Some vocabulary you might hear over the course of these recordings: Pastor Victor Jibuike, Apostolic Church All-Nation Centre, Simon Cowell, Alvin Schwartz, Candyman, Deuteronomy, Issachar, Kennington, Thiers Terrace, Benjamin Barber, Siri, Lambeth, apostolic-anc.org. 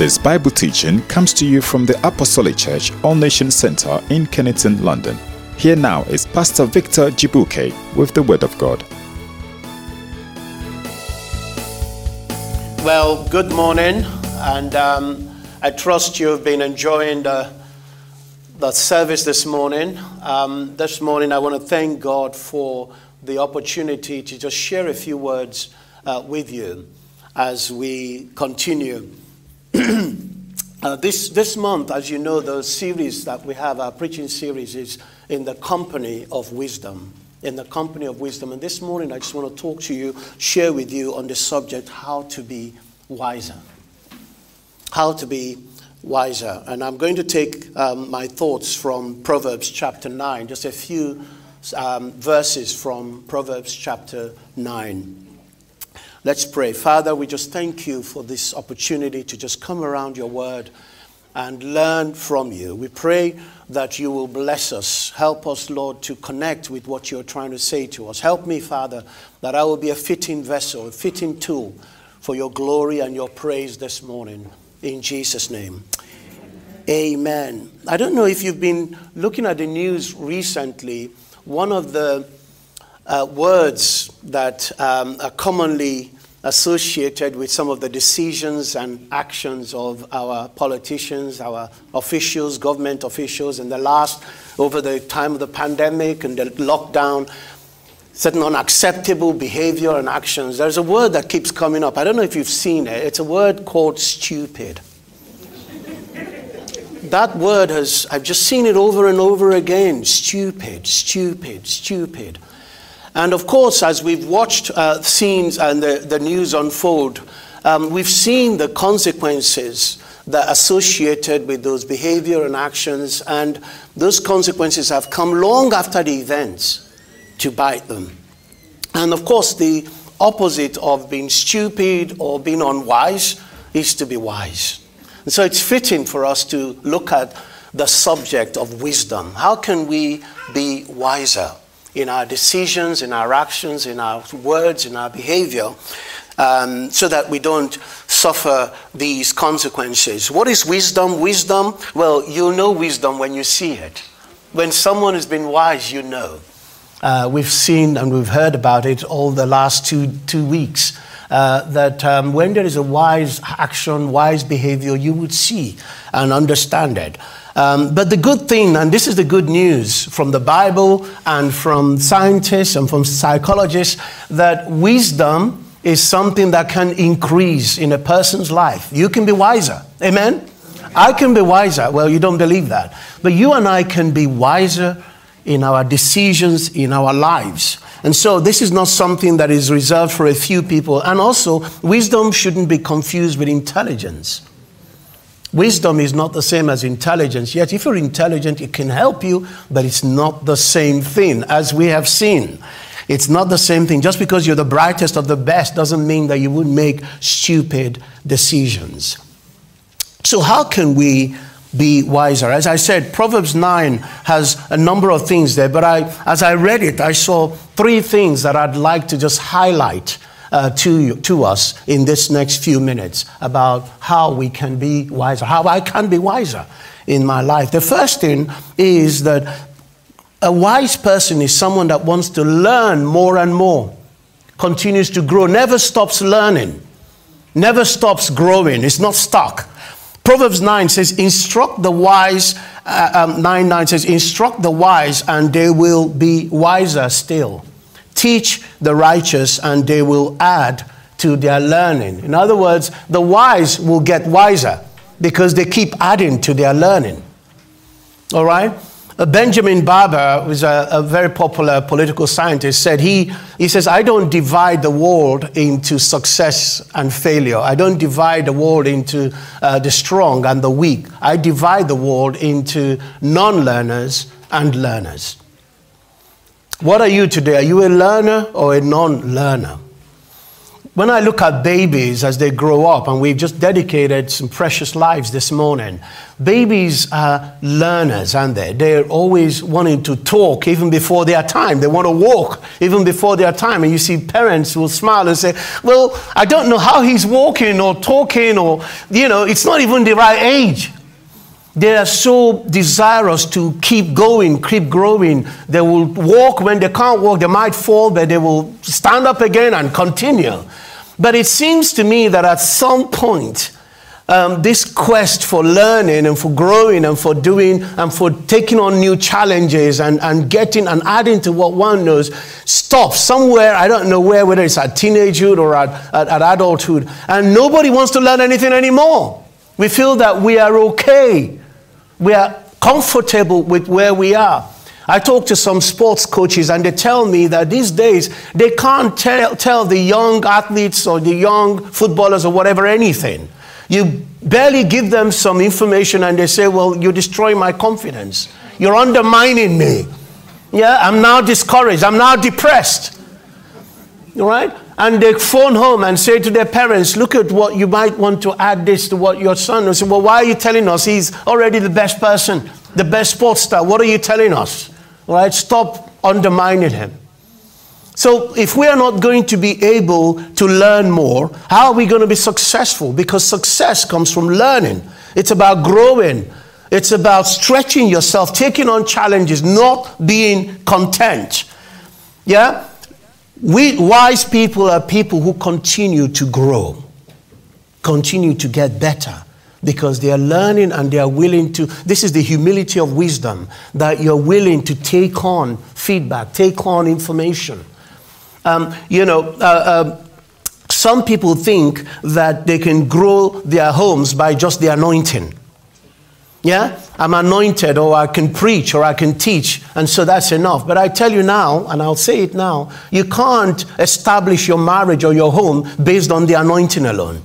This Bible teaching comes to you from the Apostolic Church All-Nation Centre in Kennington, London. Here now is Pastor Victor Jibuike with the Word of God. Well, good morning, and I trust you've been enjoying the service this morning. This morning I want to thank God for the opportunity to just share a few words with you as we continue. This month, as you know, the series that we have, our preaching series, is in the company of wisdom. In the company of wisdom. And this morning, I just want to talk to you, share with you on the subject, how to be wiser. How to be wiser. And I'm going to take my thoughts from Proverbs chapter 9, just a few verses from Proverbs chapter 9. Let's pray. Father, we just thank you for this opportunity to just come around your word and learn from you. We pray that you will bless us. Help us, Lord, to connect with what you're trying to say to us. Help me, Father, that I will be a fitting vessel, a fitting tool for your glory and your praise this morning. In Jesus' name. Amen. I don't know if you've been looking at the news recently. One of the words that are commonly associated with some of the decisions and actions of our politicians, our officials, government officials over the time of the pandemic and the lockdown, certain unacceptable behavior and actions. There's a word that keeps coming up. I don't know if you've seen it. It's a word called stupid. That word I've just seen it over and over again. Stupid, stupid, stupid. And of course, as we've watched scenes and the news unfold, we've seen the consequences that are associated with those behavior and actions, and those consequences have come long after the events to bite them. And of course, the opposite of being stupid or being unwise is to be wise. And so it's fitting for us to look at the subject of wisdom. How can we be wiser in our decisions, in our actions, in our words, in our behavior, so that we don't suffer these consequences? What is wisdom? Wisdom, well, you'll know wisdom when you see it. When someone has been wise, you know. We've seen and we've heard about it all the last two weeks, that when there is a wise action, wise behavior, you would see and understand it. But the good thing, and this is the good news from the Bible and from scientists and from psychologists, that wisdom is something that can increase in a person's life. You can be wiser. Amen? I can be wiser. Well, you don't believe that. But you and I can be wiser in our decisions, in our lives. And so this is not something that is reserved for a few people. And also, wisdom shouldn't be confused with intelligence. Wisdom is not the same as intelligence. Yet, if you're intelligent, it can help you, but it's not the same thing, as we have seen. It's not the same thing. Just because you're the brightest of the best doesn't mean that you wouldn't make stupid decisions. So how can we be wiser? As I said, Proverbs 9 has a number of things there, but as I read it, I saw three things that I'd like to just highlight to us in this next few minutes about how we can be wiser, how I can be wiser in my life. The first thing is that a wise person is someone that wants to learn more and more, continues to grow, never stops learning, never stops growing. It's not stuck. Proverbs 9 says, instruct the wise, 9:9 says, instruct the wise and they will be wiser still. Teach the righteous and they will add to their learning. In other words, the wise will get wiser because they keep adding to their learning. All right? Benjamin Barber, who's a very popular political scientist, said, he says, I don't divide the world into success and failure. I don't divide the world into the strong and the weak. I divide the world into non-learners and learners. What are you today? Are you a learner or a non-learner? When I look at babies as they grow up, and we've just dedicated some precious lives this morning, babies are learners, aren't they? They're always wanting to talk even before their time. They want to walk even before their time. And you see parents will smile and say, well, I don't know how he's walking or talking or, you know, it's not even the right age. They are so desirous to keep going, keep growing. They will walk when they can't walk. They might fall, but they will stand up again and continue. But it seems to me that at some point, this quest for learning and for growing and for doing and for taking on new challenges and getting and adding to what one knows stops somewhere. I don't know where, whether it's at teenagehood or at adulthood. And nobody wants to learn anything anymore. We feel that we are okay. We are comfortable with where we are. I talk to some sports coaches and they tell me that these days they can't tell the young athletes or the young footballers or whatever anything. You barely give them some information and they say, well, you're destroying my confidence. You're undermining me. Yeah, I'm now discouraged. I'm now depressed. All right? And they phone home and say to their parents, look at what you might want to add this to what your son was. Well, why are you telling us? He's already the best person, the best sports star. What are you telling us? All right? Stop undermining him. So if we are not going to be able to learn more, how are we going to be successful? Because success comes from learning. It's about growing. It's about stretching yourself, taking on challenges, not being content. Yeah? We wise people are people who continue to grow, continue to get better, because they are learning and they are willing to. This is the humility of wisdom, that you're willing to take on feedback, take on information. Some people think that they can grow their homes by just the anointing. Yeah, I'm anointed, or I can preach, or I can teach, and so that's enough. But I tell you now, and I'll say it now, you can't establish your marriage or your home based on the anointing alone.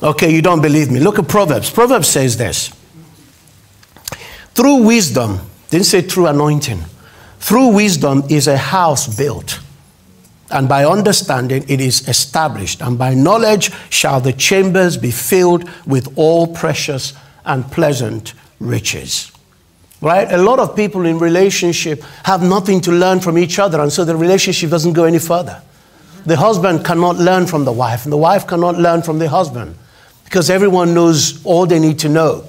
Okay, you don't believe me. Look at Proverbs. Proverbs says this. Through wisdom, didn't say through anointing. Through wisdom is a house built, and by understanding it is established, and by knowledge shall the chambers be filled with all precious and pleasant riches. Right? A lot of people in relationship have nothing to learn from each other, and so the relationship doesn't go any further. The husband cannot learn from the wife, and the wife cannot learn from the husband, because everyone knows all they need to know,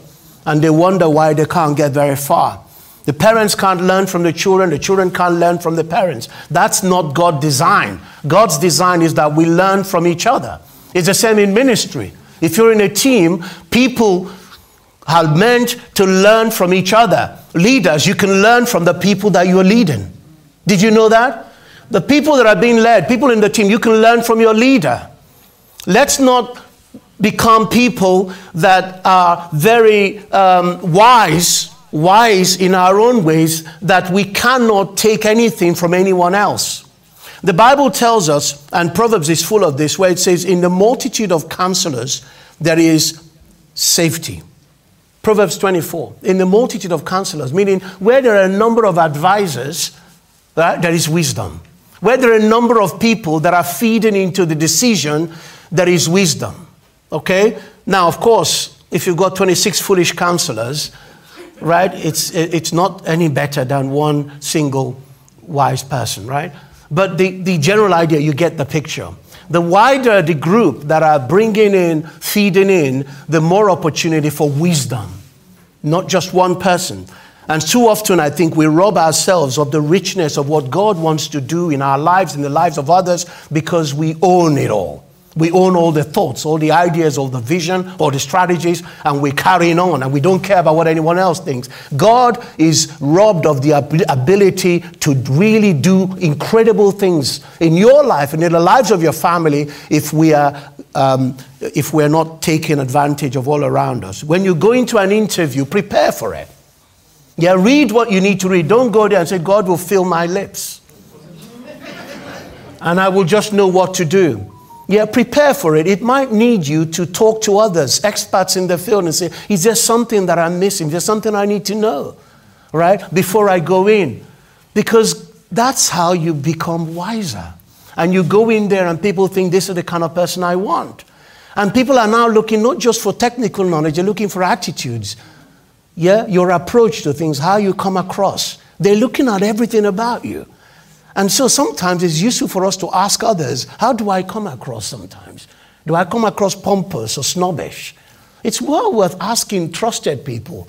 and they wonder why they can't get very far. The parents can't learn from the children can't learn from the parents. That's not God's design. God's design is that we learn from each other. It's the same in ministry. If you're in a team, people are meant to learn from each other. Leaders, you can learn from the people that you're leading. Did you know that? The people that are being led, people in the team, you can learn from your leader. Let's not become people that are very wise in our own ways, that we cannot take anything from anyone else. The Bible tells us, and Proverbs is full of this, where it says, in the multitude of counselors, there is safety. Proverbs 24, in the multitude of counselors, meaning where there are a number of advisors, there is wisdom. Where there are a number of people that are feeding into the decision, there is wisdom. Okay? Now, of course, if you've got 26 foolish counselors, right? It's not any better than one single wise person, right? But the general idea, you get the picture. The wider the group that are bringing in, feeding in, the more opportunity for wisdom, not just one person. And too often, I think we rob ourselves of the richness of what God wants to do in our lives, in the lives of others, because we own it all. We own all the thoughts, all the ideas, all the vision, all the strategies, and we're carrying on, and we don't care about what anyone else thinks. God is robbed of the ability to really do incredible things in your life and in the lives of your family if we're not taking advantage of all around us. When you go into an interview, prepare for it. Yeah, read what you need to read. Don't go there and say, God will fill my lips, and I will just know what to do. Yeah, prepare for it. It might need you to talk to others, experts in the field, and say, is there something that I'm missing? Is there something I need to know, right, before I go in? Because that's how you become wiser. And you go in there and people think this is the kind of person I want. And people are now looking not just for technical knowledge, they're looking for attitudes. Yeah, your approach to things, how you come across. They're looking at everything about you. And so sometimes it's useful for us to ask others, how do I come across sometimes? Do I come across pompous or snobbish? It's well worth asking trusted people,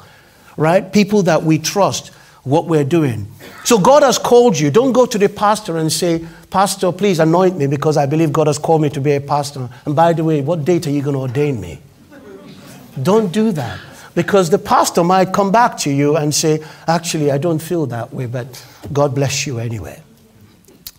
right? People that we trust what we're doing. So God has called you. Don't go to the pastor and say, Pastor, please anoint me because I believe God has called me to be a pastor. And by the way, what date are you going to ordain me? Don't do that. Because the pastor might come back to you and say, actually, I don't feel that way, but God bless you anyway.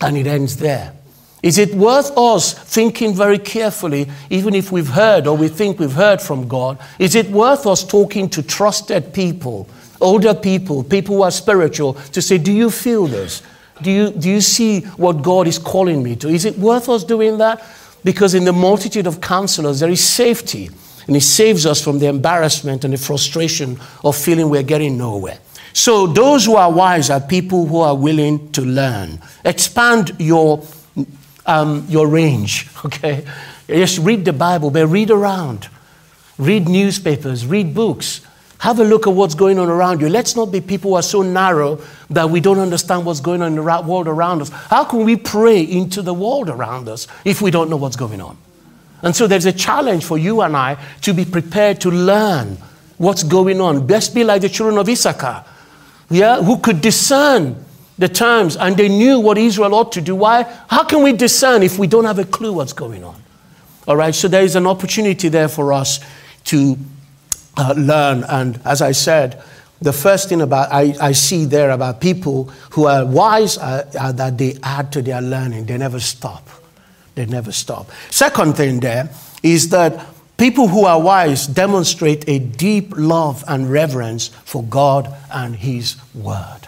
And it ends there. Is it worth us thinking very carefully, even if we've heard or we think we've heard from God? Is it worth us talking to trusted people, older people, people who are spiritual, to say, do you feel this? Do you see what God is calling me to? Is it worth us doing that? Because in the multitude of counselors, there is safety. And it saves us from the embarrassment and the frustration of feeling we're getting nowhere. So those who are wise are people who are willing to learn. Expand your range, okay? Just read the Bible, but read around. Read newspapers, read books. Have a look at what's going on around you. Let's not be people who are so narrow that we don't understand what's going on in the world around us. How can we pray into the world around us if we don't know what's going on? And so there's a challenge for you and I to be prepared to learn what's going on. Best be like the children of Issachar, yeah, who could discern the terms, and they knew what Israel ought to do. Why? How can we discern if we don't have a clue what's going on? All right, so there is an opportunity there for us to learn. And as I said, the first thing about I see there about people who are wise are that they add to their learning. They never stop. They never stop. Second thing there is that people who are wise demonstrate a deep love and reverence for God and His Word.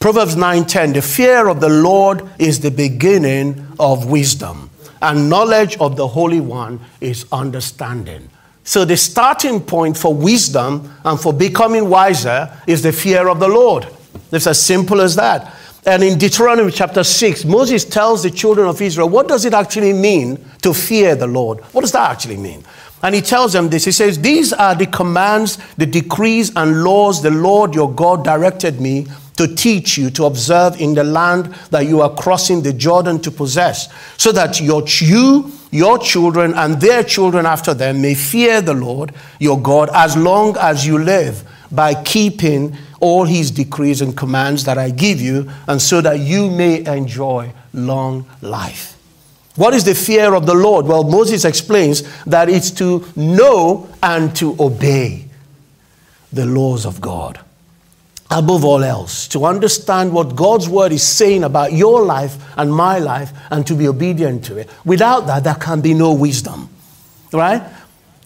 Proverbs 9:10, the fear of the Lord is the beginning of wisdom, and knowledge of the Holy One is understanding. So the starting point for wisdom and for becoming wiser is the fear of the Lord. It's as simple as that. And in Deuteronomy chapter 6, Moses tells the children of Israel, what does it actually mean to fear the Lord? What does that actually mean? And he tells them this. He says, these are the commands, the decrees and laws the Lord your God directed me to teach you to observe in the land that you are crossing the Jordan to possess, so that your children and their children after them may fear the Lord your God as long as you live, by keeping all His decrees and commands that I give you, and so that you may enjoy long life. What is the fear of the Lord? Well, Moses explains that it's to know and to obey the laws of God. Above all else, to understand what God's word is saying about your life and my life, and to be obedient to it. Without that, there can be no wisdom, right?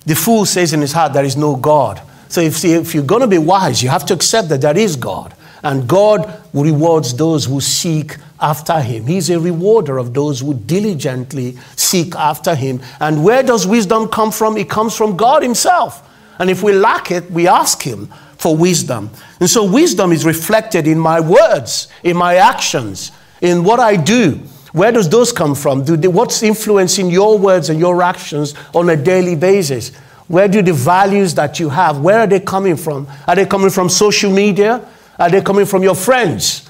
The fool says in his heart, there is no God. So if you're going to be wise, you have to accept that there is God. And God rewards those who seek after Him. He's a rewarder of those who diligently seek after Him. And where does wisdom come from? It comes from God Himself. And if we lack it, we ask Him for wisdom. And so wisdom is reflected in my words, in my actions, in what I do. Where does those come from? What's influencing your words and your actions on a daily basis? Where do the values that you have, where are they coming from? Are they coming from social media? Are they coming from your friends?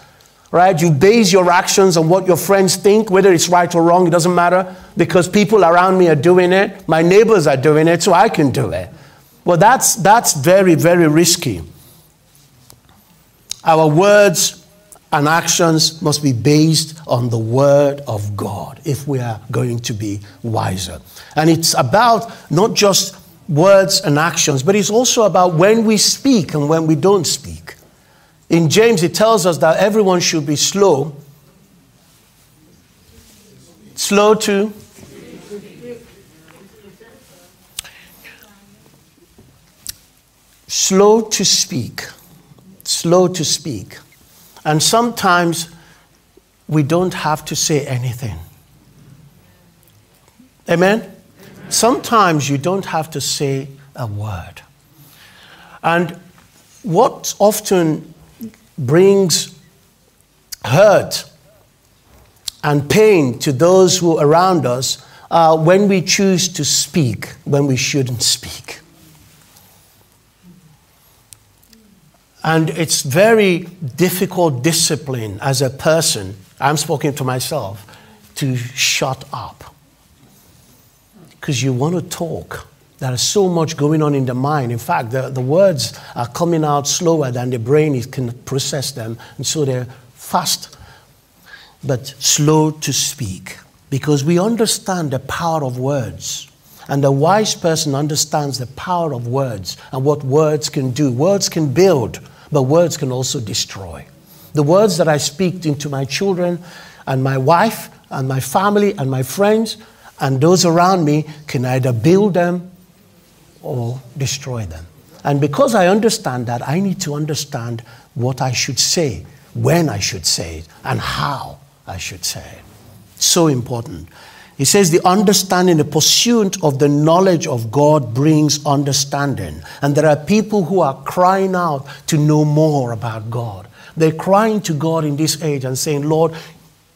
Right? You base your actions on what your friends think, whether it's right or wrong, it doesn't matter, because people around me are doing it, my neighbors are doing it, so I can do it. Well, that's very, very risky. Our words and actions must be based on the Word of God if we are going to be wiser. And it's about not just words and actions, but it's also about when we speak and when we don't speak. In James, it tells us that everyone should be slow to slow to speak. And sometimes we don't have to say anything. Amen? Sometimes you don't have to say a word. And what often brings hurt and pain to those who are around us when we choose to speak when we shouldn't speak. And it's very difficult discipline as a person, I'm speaking to myself, to shut up. Because you want to talk. There is so much going on in the mind. In fact, the words are coming out slower than the brain can process them. And so they're fast, but slow to speak. Because we understand the power of words. And the wise person understands the power of words and what words can do. Words can build, but words can also destroy. The words that I speak into my children and my wife and my family and my friends and those around me can either build them or destroy them. And because I understand that, I need to understand what I should say, when I should say it, and how I should say it. So important. He says the understanding, the pursuit of the knowledge of God brings understanding. And there are people who are crying out to know more about God. They're crying to God in this age and saying, Lord,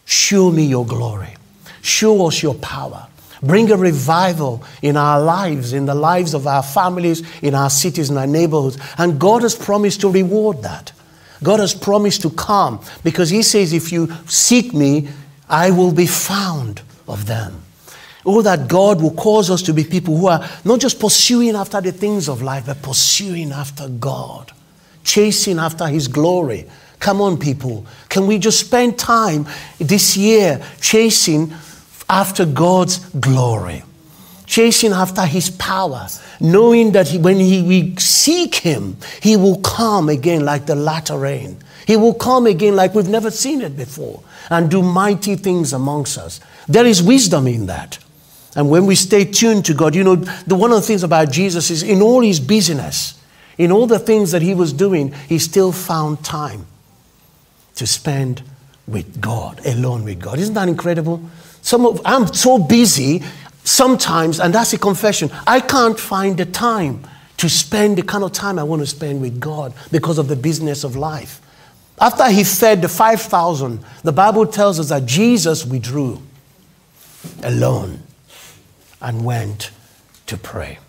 show me your glory. Show us your power. Bring a revival in our lives, in the lives of our families, in our cities, in our neighborhoods. And God has promised to reward that. God has promised to come because he says, if you seek me, I will be found of them. Oh, that God will cause us to be people who are not just pursuing after the things of life, but pursuing after God, chasing after his glory. Come on, people. Can we just spend time this year chasing after God's glory, chasing after his power, knowing that when we seek him, he will come again like the latter rain. He will come again like we've never seen it before and do mighty things amongst us. There is wisdom in that. And when we stay tuned to God, you know, one of the things about Jesus is in all his busyness, in all the things that he was doing, he still found time to spend with God, alone with God. Isn't that incredible? I'm so busy sometimes, and that's a confession, I can't find the time to spend the kind of time I want to spend with God because of the business of life. After he fed the 5,000, the Bible tells us that Jesus withdrew alone and went to pray.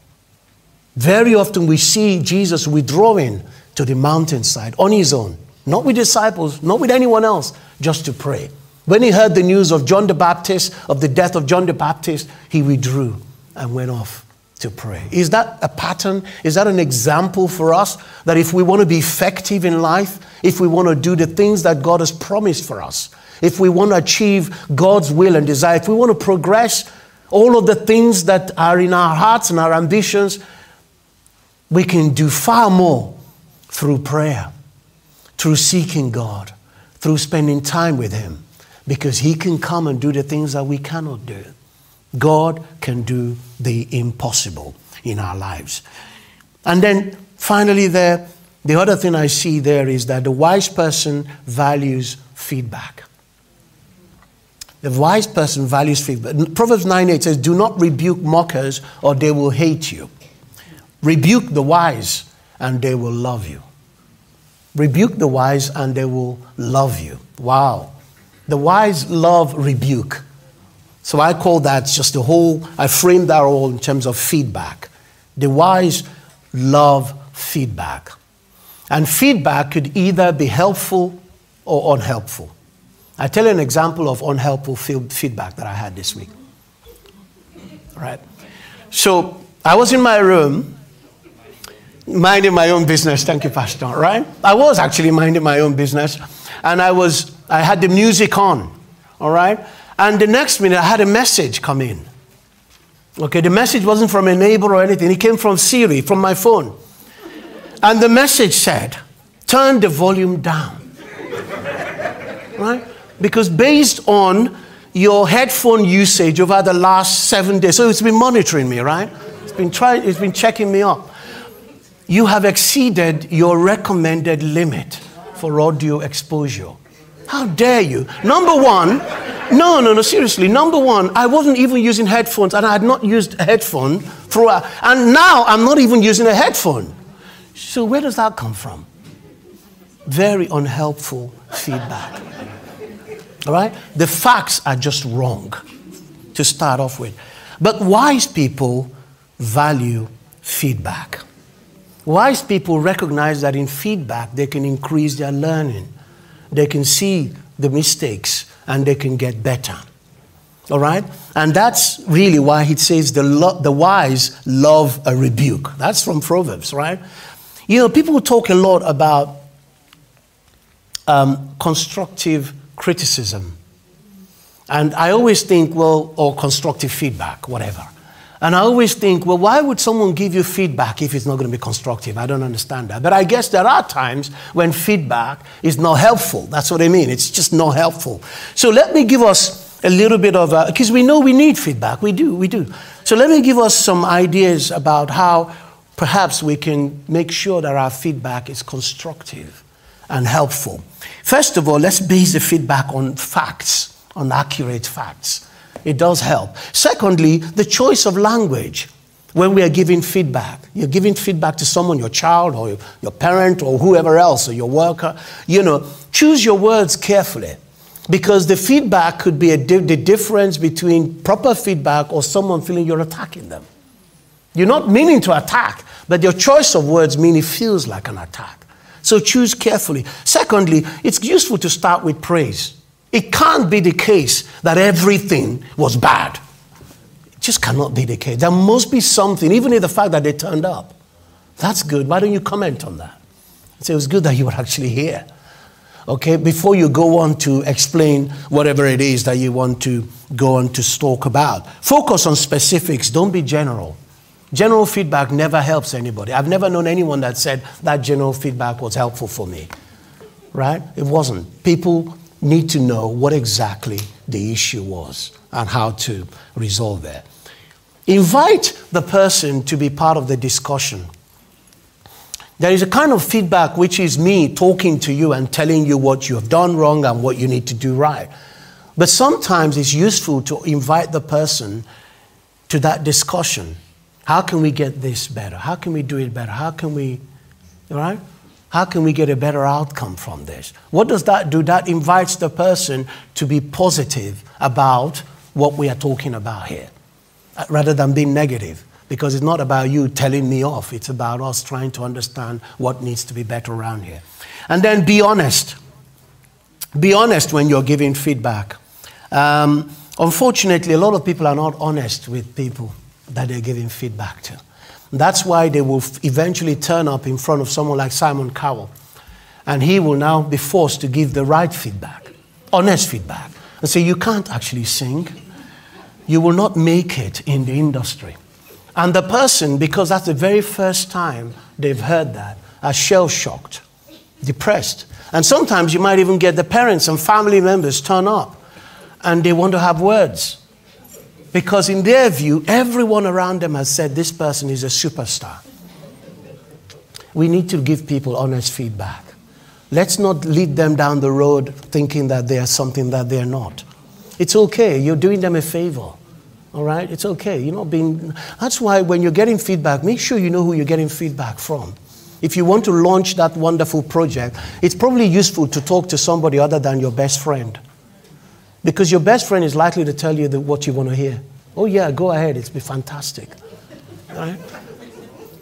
Very often we see Jesus withdrawing to the mountainside on his own, not with disciples, not with anyone else, just to pray. When he heard the news of John the Baptist, of the death of John the Baptist, he withdrew and went off to pray. Is that a pattern? Is that an example for us that if we want to be effective in life, if we want to do the things that God has promised for us, if we want to achieve God's will and desire, if we want to progress all of the things that are in our hearts and our ambitions, we can do far more through prayer, through seeking God, through spending time with him, because he can come and do the things that we cannot do. God can do the impossible in our lives. And then finally there, the other thing I see there is that the wise person values feedback. The wise person values feedback. Proverbs 9:8 says, do not rebuke mockers or they will hate you. Rebuke the wise and they will love you. Rebuke the wise and they will love you. Wow. The wise love rebuke. So I call that just I frame that all in terms of feedback. The wise love feedback. And feedback could either be helpful or unhelpful. I tell you an example of unhelpful feedback that I had this week. All right. So I was in my room, minding my own business. Thank you, Pastor. Right? I was actually minding my own business. And I had the music on. All right? And the next minute, I had a message come in. Okay, the message wasn't from a neighbor or anything. It came from Siri, from my phone. And the message said, turn the volume down. Right? Because based on your headphone usage over the last 7 days, so it's been monitoring me, right? It's been checking me up. You have exceeded your recommended limit for audio exposure. How dare you? Number one, no, seriously. Number one, I wasn't even using headphones, and I had not used a headphone throughout. And now I'm not even using a headphone. So where does that come from? Very unhelpful feedback. All right? The facts are just wrong to start off with. But wise people value feedback. Wise people recognize that in feedback, they can increase their learning. They can see the mistakes and they can get better. All right? And that's really why it says the wise love a rebuke. That's from Proverbs, right? You know, people talk a lot about constructive criticism. And I always think, well, or constructive feedback, whatever. And I always think, well, why would someone give you feedback if it's not going to be constructive? I don't understand that. But I guess there are times when feedback is not helpful. That's what I mean. It's just not helpful. So let me give us a little bit of, because we know we need feedback. We do. So let me give us some ideas about how perhaps we can make sure that our feedback is constructive and helpful. First of all, let's base the feedback on facts, on accurate facts. It does help. Secondly, the choice of language when we are giving feedback. You're giving feedback to someone, your child or your parent or whoever else or your worker. You know, choose your words carefully because the feedback could be the difference between proper feedback or someone feeling you're attacking them. You're not meaning to attack, but your choice of words mean it feels like an attack. So choose carefully. Secondly, it's useful to start with praise. It can't be the case that everything was bad. It just cannot be the case. There must be something, even in the fact that they turned up. That's good. Why don't you comment on that? Say, it was good that you were actually here. Okay, before you go on to explain whatever it is that you want to go on to talk about. Focus on specifics. Don't be general. General feedback never helps anybody. I've never known anyone that said that general feedback was helpful for me. Right? It wasn't. People need to know what exactly the issue was and how to resolve that. Invite the person to be part of the discussion. There is a kind of feedback which is me talking to you and telling you what you have done wrong and what you need to do right. But sometimes it's useful to invite the person to that discussion. How can we get this better? How can we do it better? How can we, right? How can we get a better outcome from this? What does that do? That invites the person to be positive about what we are talking about here, rather than being negative, because it's not about you telling me off. It's about us trying to understand what needs to be better around here. And then be honest. Be honest when you're giving feedback. Unfortunately, a lot of people are not honest with people that they're giving feedback to. That's why they will eventually turn up in front of someone like Simon Cowell. And he will now be forced to give the right feedback, honest feedback. And say, you can't actually sing. You will not make it in the industry. And the person, because that's the very first time they've heard that, are shell-shocked, depressed. And sometimes you might even get the parents and family members turn up and they want to have words. Because in their view, everyone around them has said, this person is a superstar. We need to give people honest feedback. Let's not lead them down the road thinking that they are something that they are not. It's okay. You're doing them a favor. All right? It's okay. You're not being... That's why when you're getting feedback, make sure you know who you're getting feedback from. If you want to launch that wonderful project, it's probably useful to talk to somebody other than your best friend. Because your best friend is likely to tell you what you want to hear. Oh yeah, go ahead, it's been fantastic. Right?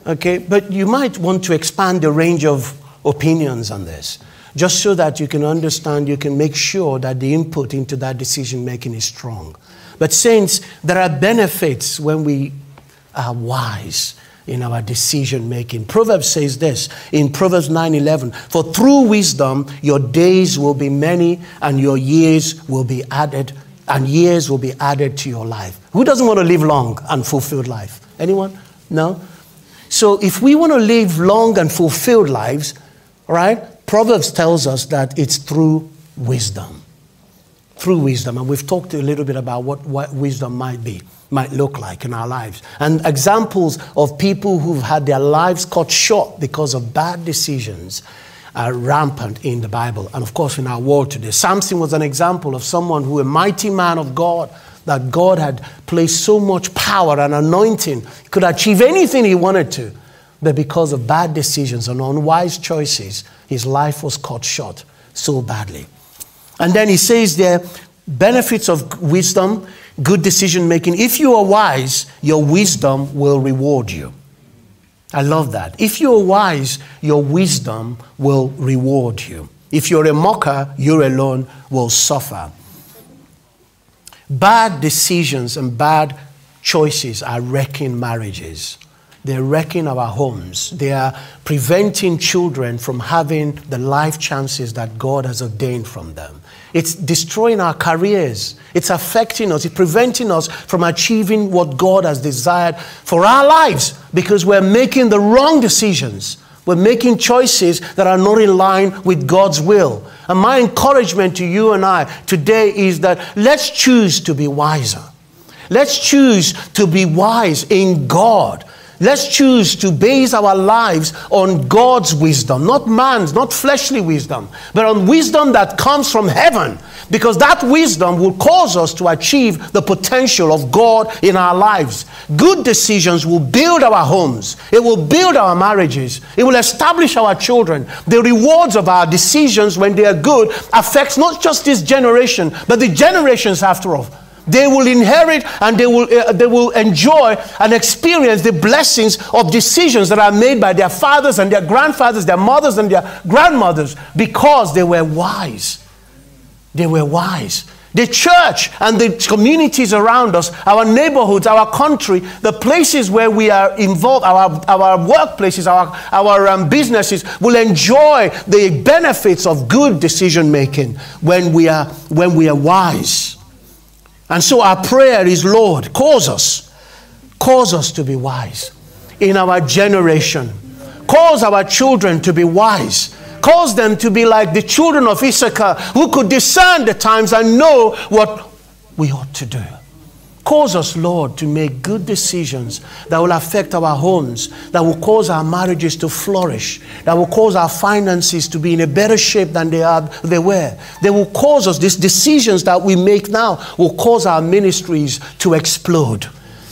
Okay, but you might want to expand the range of opinions on this, just so that you can understand, you can make sure that the input into that decision making is strong. But saints, there are benefits when we are wise in our decision making. Proverbs says this in Proverbs 9:11, for through wisdom your days will be many and your years will be added, and years will be added to your life. Who doesn't want to live long and fulfilled life? Anyone? No? So if we want to live long and fulfilled lives, right, Proverbs tells us that it's through wisdom. Through wisdom. And we've talked a little bit about what wisdom might be, might look like in our lives. And examples of people who've had their lives cut short because of bad decisions are rampant in the Bible. And of course in our world today. Samson was an example of someone who, a mighty man of God, that God had placed so much power and anointing, could achieve anything he wanted to. But because of bad decisions and unwise choices, his life was cut short so badly. And then he says there, benefits of wisdom, good decision making. If you are wise, your wisdom will reward you. I love that. If you are wise, your wisdom will reward you. If you're a mocker, you alone will suffer. Bad decisions and bad choices are wrecking marriages. They're wrecking our homes. They are preventing children from having the life chances that God has ordained from them. It's destroying our careers. It's affecting us. It's preventing us from achieving what God has desired for our lives because we're making the wrong decisions. We're making choices that are not in line with God's will. And my encouragement to you and I today is that let's choose to be wiser. Let's choose to be wise in God. Let's choose to base our lives on God's wisdom, not man's, not fleshly wisdom, but on wisdom that comes from heaven, because that wisdom will cause us to achieve the potential of God in our lives. Good decisions will build our homes. It will build our marriages. It will establish our children. The rewards of our decisions when they are good affects not just this generation, but the generations after all. They will inherit and they will enjoy and experience the blessings of decisions that are made by their fathers and their grandfathers, their mothers and their grandmothers, because they were wise. They were wise. The church and the communities around us, our neighborhoods, our country, the places where we are involved, our workplaces, our businesses will enjoy the benefits of good decision making when we are wise. And so our prayer is, Lord, cause us to be wise in our generation. Cause our children to be wise. Cause them to be like the children of Issachar, who could discern the times and know what we ought to do. Cause us, Lord, to make good decisions that will affect our homes, that will cause our marriages to flourish, that will cause our finances to be in a better shape than they were. They will cause us, these decisions that we make now, will cause our ministries to explode.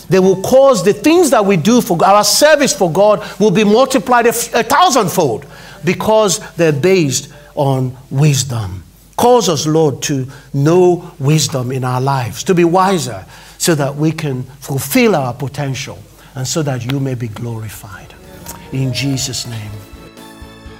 They will cause the things that we do for our service for God will be multiplied a thousandfold, because they're based on wisdom. Cause us, Lord, to know wisdom in our lives, to be wiser, so that we can fulfill our potential and so that you may be glorified. In Jesus' name.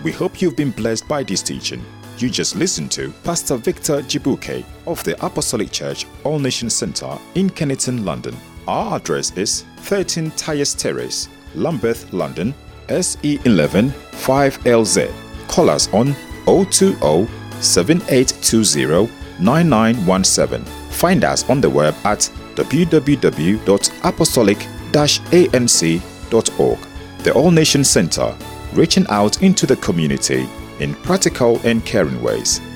We hope you've been blessed by this teaching. You just listened to Pastor Victor Jibuike of the Apostolic Church All-Nation Centre in Kennington, London. Our address is 13 Thiers Terrace, Lambeth, London, SE11 5LZ. Call us on 020-7820-9917. Find us on the web at www.apostolic-anc.org. The All Nation Centre, reaching out into the community in practical and caring ways.